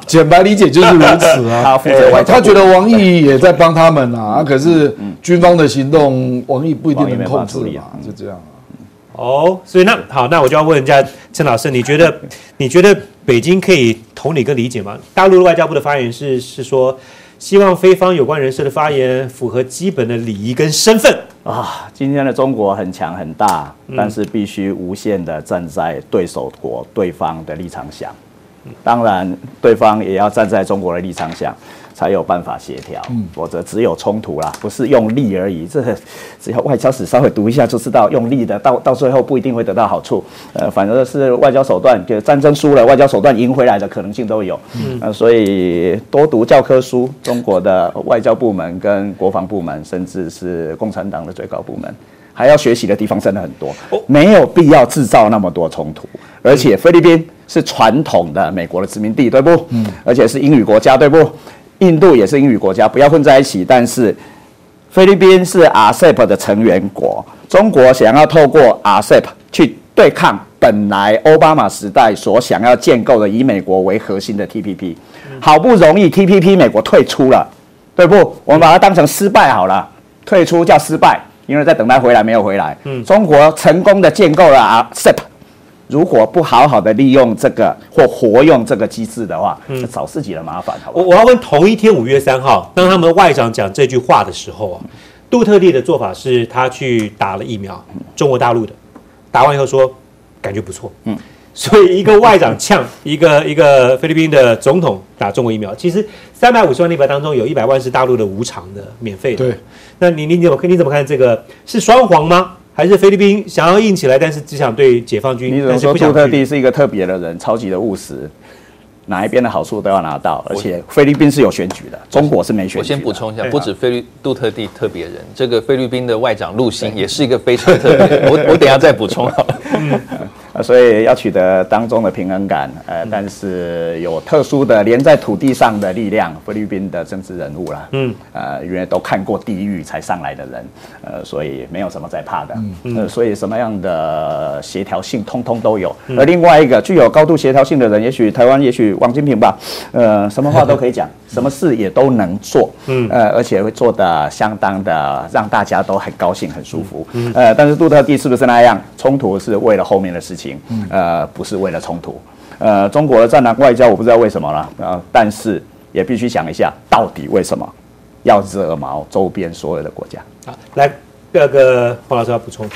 简白理解就是如此啊。他觉得王毅也在帮他们啊，可是军方的行动王毅不一定能控制嘛，就这样啊。哦，所以那好，那我就要问人家陈老师，你觉得北京可以同理跟理解吗？大陆外交部的发言是说，希望非方有关人士的发言符合基本的礼仪跟身份。啊，今天的中国很强很大，但是必须无限的站在对手国对方的立场想，当然对方也要站在中国的立场想，才有办法协调，否则只有冲突啦，不是用力而已。这只要外交史稍微读一下就知道，用力的到最后不一定会得到好处，反而是外交手段，就战争输了，外交手段赢回来的可能性都有。所以多读教科书，中国的外交部门跟国防部门，甚至是共产党的最高部门。还要学习的地方真的很多，没有必要制造那么多冲突。而且菲律宾是传统的美国的殖民地，对不？而且是英语国家，对不？印度也是英语国家，不要混在一起。但是菲律宾是 RCEP 的成员国，中国想要透过 RCEP 去对抗本来奥巴马时代所想要建构的以美国为核心的 TPP， 好不容易 TPP 美国退出了，对不？我们把它当成失败好了，退出叫失败。因为在等待回来没有回来，中国成功的建构了 RCEP， 如果不好好的利用这个或活用这个机制的话，找自己的麻烦。我要问，同一天5月3号，当他们外长讲这句话的时候啊，杜特地的做法是他去打了疫苗，中国大陆的，打完以后说感觉不错，所以一个外长呛一个菲律宾的总统打中国疫苗，其实350万例表当中有100万是大陆的无偿的免费的。对，那你怎么看这个是双簧吗？还是菲律宾想要硬起来，但是只想对解放军？你怎么说杜特地是一个特别的人，超级的务实，哪一边的好处都要拿到，而且菲律宾是有选举的，中国是没选举的。我先补充一下，不止杜特地特别人，这个菲律宾的外长陆星也是一个非常特别人。我等一下再补充好了。所以要取得当中的平衡感，但是有特殊的连在土地上的力量，菲律宾的政治人物啦，因为都看过地狱才上来的人，所以没有什么在怕的，所以什么样的协调性通通都有。而另外一个具有高度协调性的人，也许台湾，也许王金平吧，什么话都可以讲，什么事也都能做，而且会做得相当的让大家都很高兴、很舒服。但是杜特地是不是那样？冲突是为了后面的事情。不是为了冲突，中国的战狼外交我不知道为什么了，但是也必须想一下，到底为什么要惹毛周边所有的国家？好，来，这个黄老师要补充。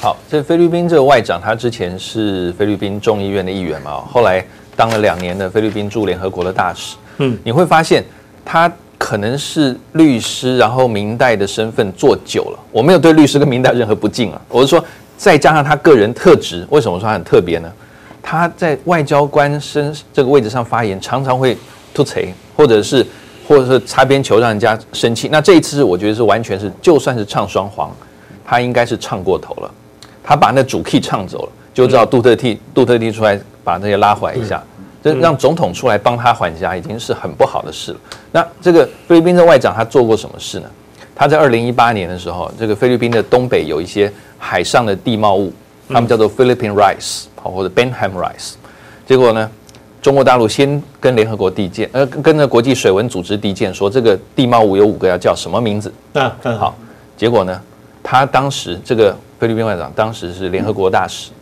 好，这菲律宾这个外长，他之前是菲律宾众议院的议员嘛，后来当了2年的菲律宾驻联合国的大使。你会发现他可能是律师，然后民代的身份做久了。我没有对律师跟民代任何不敬啊，我是说。再加上他个人特质，为什么说他很特别呢？他在外交官身这个位置上发言，常常会突锤，或者是擦边球，让人家生气。那这一次，我觉得是完全是，就算是唱双簧，他应该是唱过头了。他把那主 key 唱走了，就知道杜特地出来把那些拉回来一下，这让总统出来帮他缓颊，已经是很不好的事了。那这个菲律宾的外长他做过什么事呢？他在2018年的时候，这个菲律宾的东北有一些海上的地贸物，他们叫做 Philippine rice 或者 Benham rice。结果呢，中国大陆先跟联合国地建，跟着国际水文组织地建，说这个地贸物有5个要叫什么名字？好。结果呢，他当时这个菲律宾外长当时是联合国大使，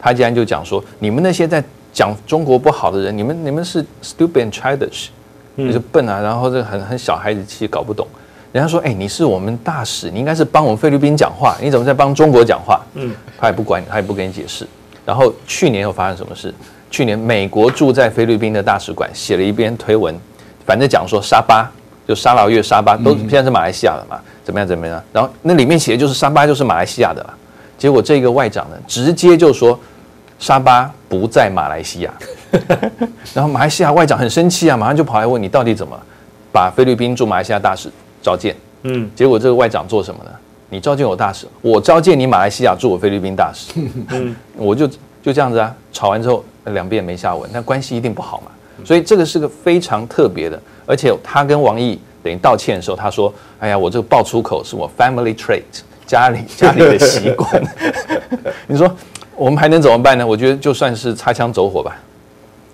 他竟然就讲说，你们那些在讲中国不好的人，你们是 stupid and childish， 就是笨啊，然后这很小孩子气，搞不懂。人家说：“哎，你是我们大使，你应该是帮我们菲律宾讲话，你怎么在帮中国讲话？”他也不管，他也不跟你解释。然后去年又发生什么事？去年美国驻在菲律宾的大使馆写了一篇推文，反正讲说沙巴就沙劳越、沙巴都现在是马来西亚的嘛，怎么样怎么样？然后那里面写的就是沙巴就是马来西亚的了。结果这个外长呢，直接就说沙巴不在马来西亚，然后马来西亚外长很生气啊，马上就跑来问你到底怎么把菲律宾驻马来西亚大使召见？嗯，结果这个外长做什么呢？你召见我大使，我召见你马来西亚驻我菲律宾大使，我就这样子啊，吵完之后两边没下文，那关系一定不好嘛。所以这个是个非常特别的，而且他跟王毅等于道歉的时候，他说：“哎呀，我这个爆出口是我 family trait， 家里的习惯。”你说我们还能怎么办呢？我觉得就算是擦枪走火吧。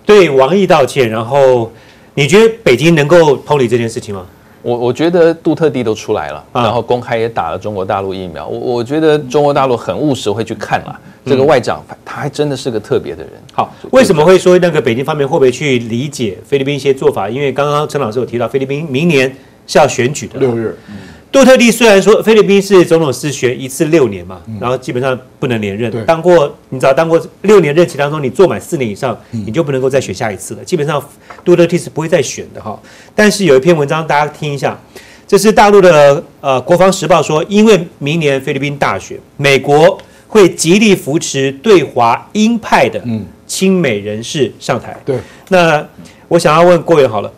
对王毅道歉，然后你觉得北京能够通理这件事情吗？我觉得杜特地都出来了，然后公开也打了中国大陆疫苗。我觉得中国大陆很务实，会去看了这个外长，他还真的是个特别的人。好，为什么会说那个北京方面会不会去理解菲律宾一些做法？因为刚刚陈老师有提到，菲律宾明年是要选举的，6月。杜特地虽然说菲律宾是总统是选一次6年嘛，然后基本上不能连任，当过6年任期当中，你做满4年以上，你就不能够再选下一次了。基本上杜特地是不会再选的哈。但是有一篇文章大家听一下，这是大陆的国防时报说，因为明年菲律宾大选，美国会极力扶持对华鹰派的亲美人士上台。对，那我想要问郭元好了，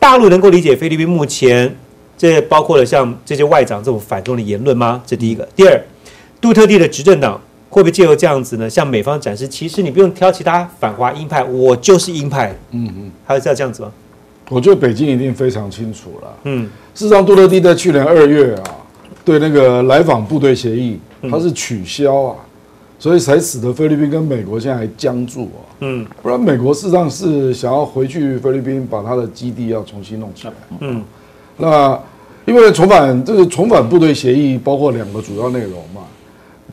大陆能够理解菲律宾目前？这包括了像这些外长这种反中的言论吗？这第一个。第二，杜特地的执政党会不会借由这样子呢，向美方展示，其实你不用挑其他反华鹰派，我就是鹰派。还有这样子吗？我觉得北京一定非常清楚了。事实上，杜特地在去年2月啊，对那个来访部队协议，他是取消啊，所以才使得菲律宾跟美国现在还僵住啊。不然美国事实上是想要回去菲律宾，把他的基地要重新弄起来。那因为重返部队协议包括2个主要内容嘛，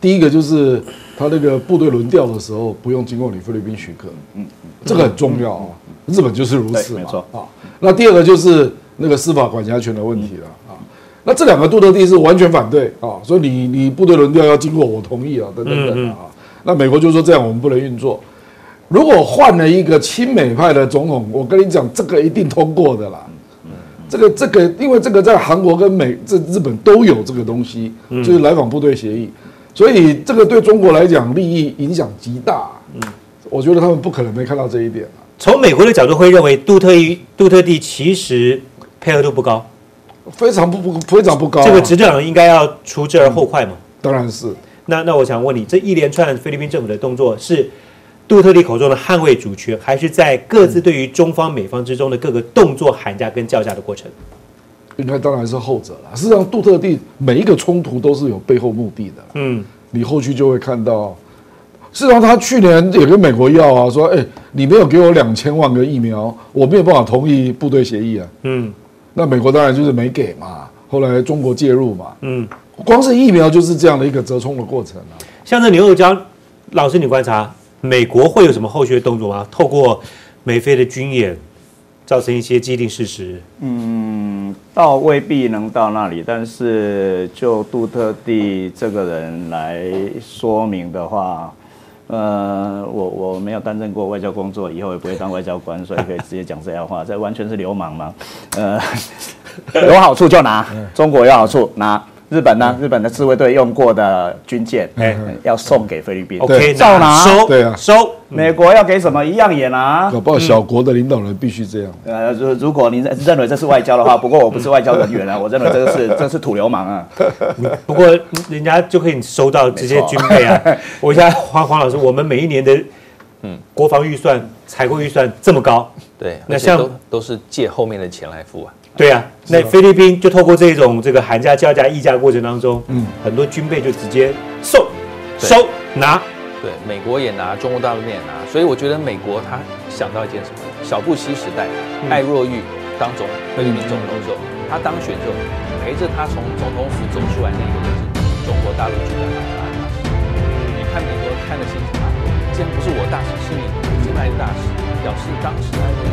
第一个就是他那个部队轮调的时候不用经过你菲律宾许可，这个很重要啊，日本就是如此嘛啊。那第二个就是那个司法管辖权的问题了啊。那这2个杜特地是完全反对啊，所以你部队轮调要经过我同意啊，等等等啊。那美国就说这样我们不能运作。如果换了一个亲美派的总统，我跟你讲，这个一定通过的啦。这个，因为这个在韩国跟日本都有这个东西，就是来访部队协议，所以这个对中国来讲利益影响极大。我觉得他们不可能没看到这一点。从美国的角度会认为杜特地其实配合度不高，非常不高、啊。这个执政党应该要除之而后快嘛？当然是。那我想问你，这一连串菲律宾政府的动作是杜特地口中的捍卫主权，还是在各自对于中方、美方之中的各个动作喊价跟叫价的过程？应该当然是后者了。事实上，杜特地每一个冲突都是有背后目的的。你后续就会看到，事实上他去年也跟美国要啊，说：“哎，你没有给我2000万个疫苗，我没有办法同意部队协议啊。”那美国当然就是没给嘛。后来中国介入嘛。光是疫苗就是这样的一个折冲的过程啊。像这牛肉江老师，你观察美国会有什么后续的动作吗？透过美菲的军演，造成一些既定事实？倒未必能到那里，但是就杜特地这个人来说明的话，我没有担任过外交工作，以后也不会当外交官，所以可以直接讲这样话，这完全是流氓嘛。有好处就拿，中国有好处拿。日本呢？日本的自卫队用过的军舰，要送给菲律宾，照拿收，对啊，收。美国要给什么一样也拿。搞不好小国的领导人必须这样。如果您认为这是外交的话，不过我不是外交人员啊，我认为这是土流氓啊。不过人家就可以收到这些军备啊。我现在黄老师，我们每一年的国防预算、采购预算这么高，对，那像都是借后面的钱来付啊。对啊，那菲律宾就透过这种这个喊价、叫价、议价过程当中，很多军备就直接收拿，对，美国也拿，中国大陆也拿，所以我觉得美国他想到一件什么？小布希时代，艾若玉当菲律宾总统的时候，他当选之后，陪着他从总统府走出来那个人是中国大陆驻台大使，你看美国看得心情啊，既然不是我大使，是你进来的大使，表示当时艾若玉。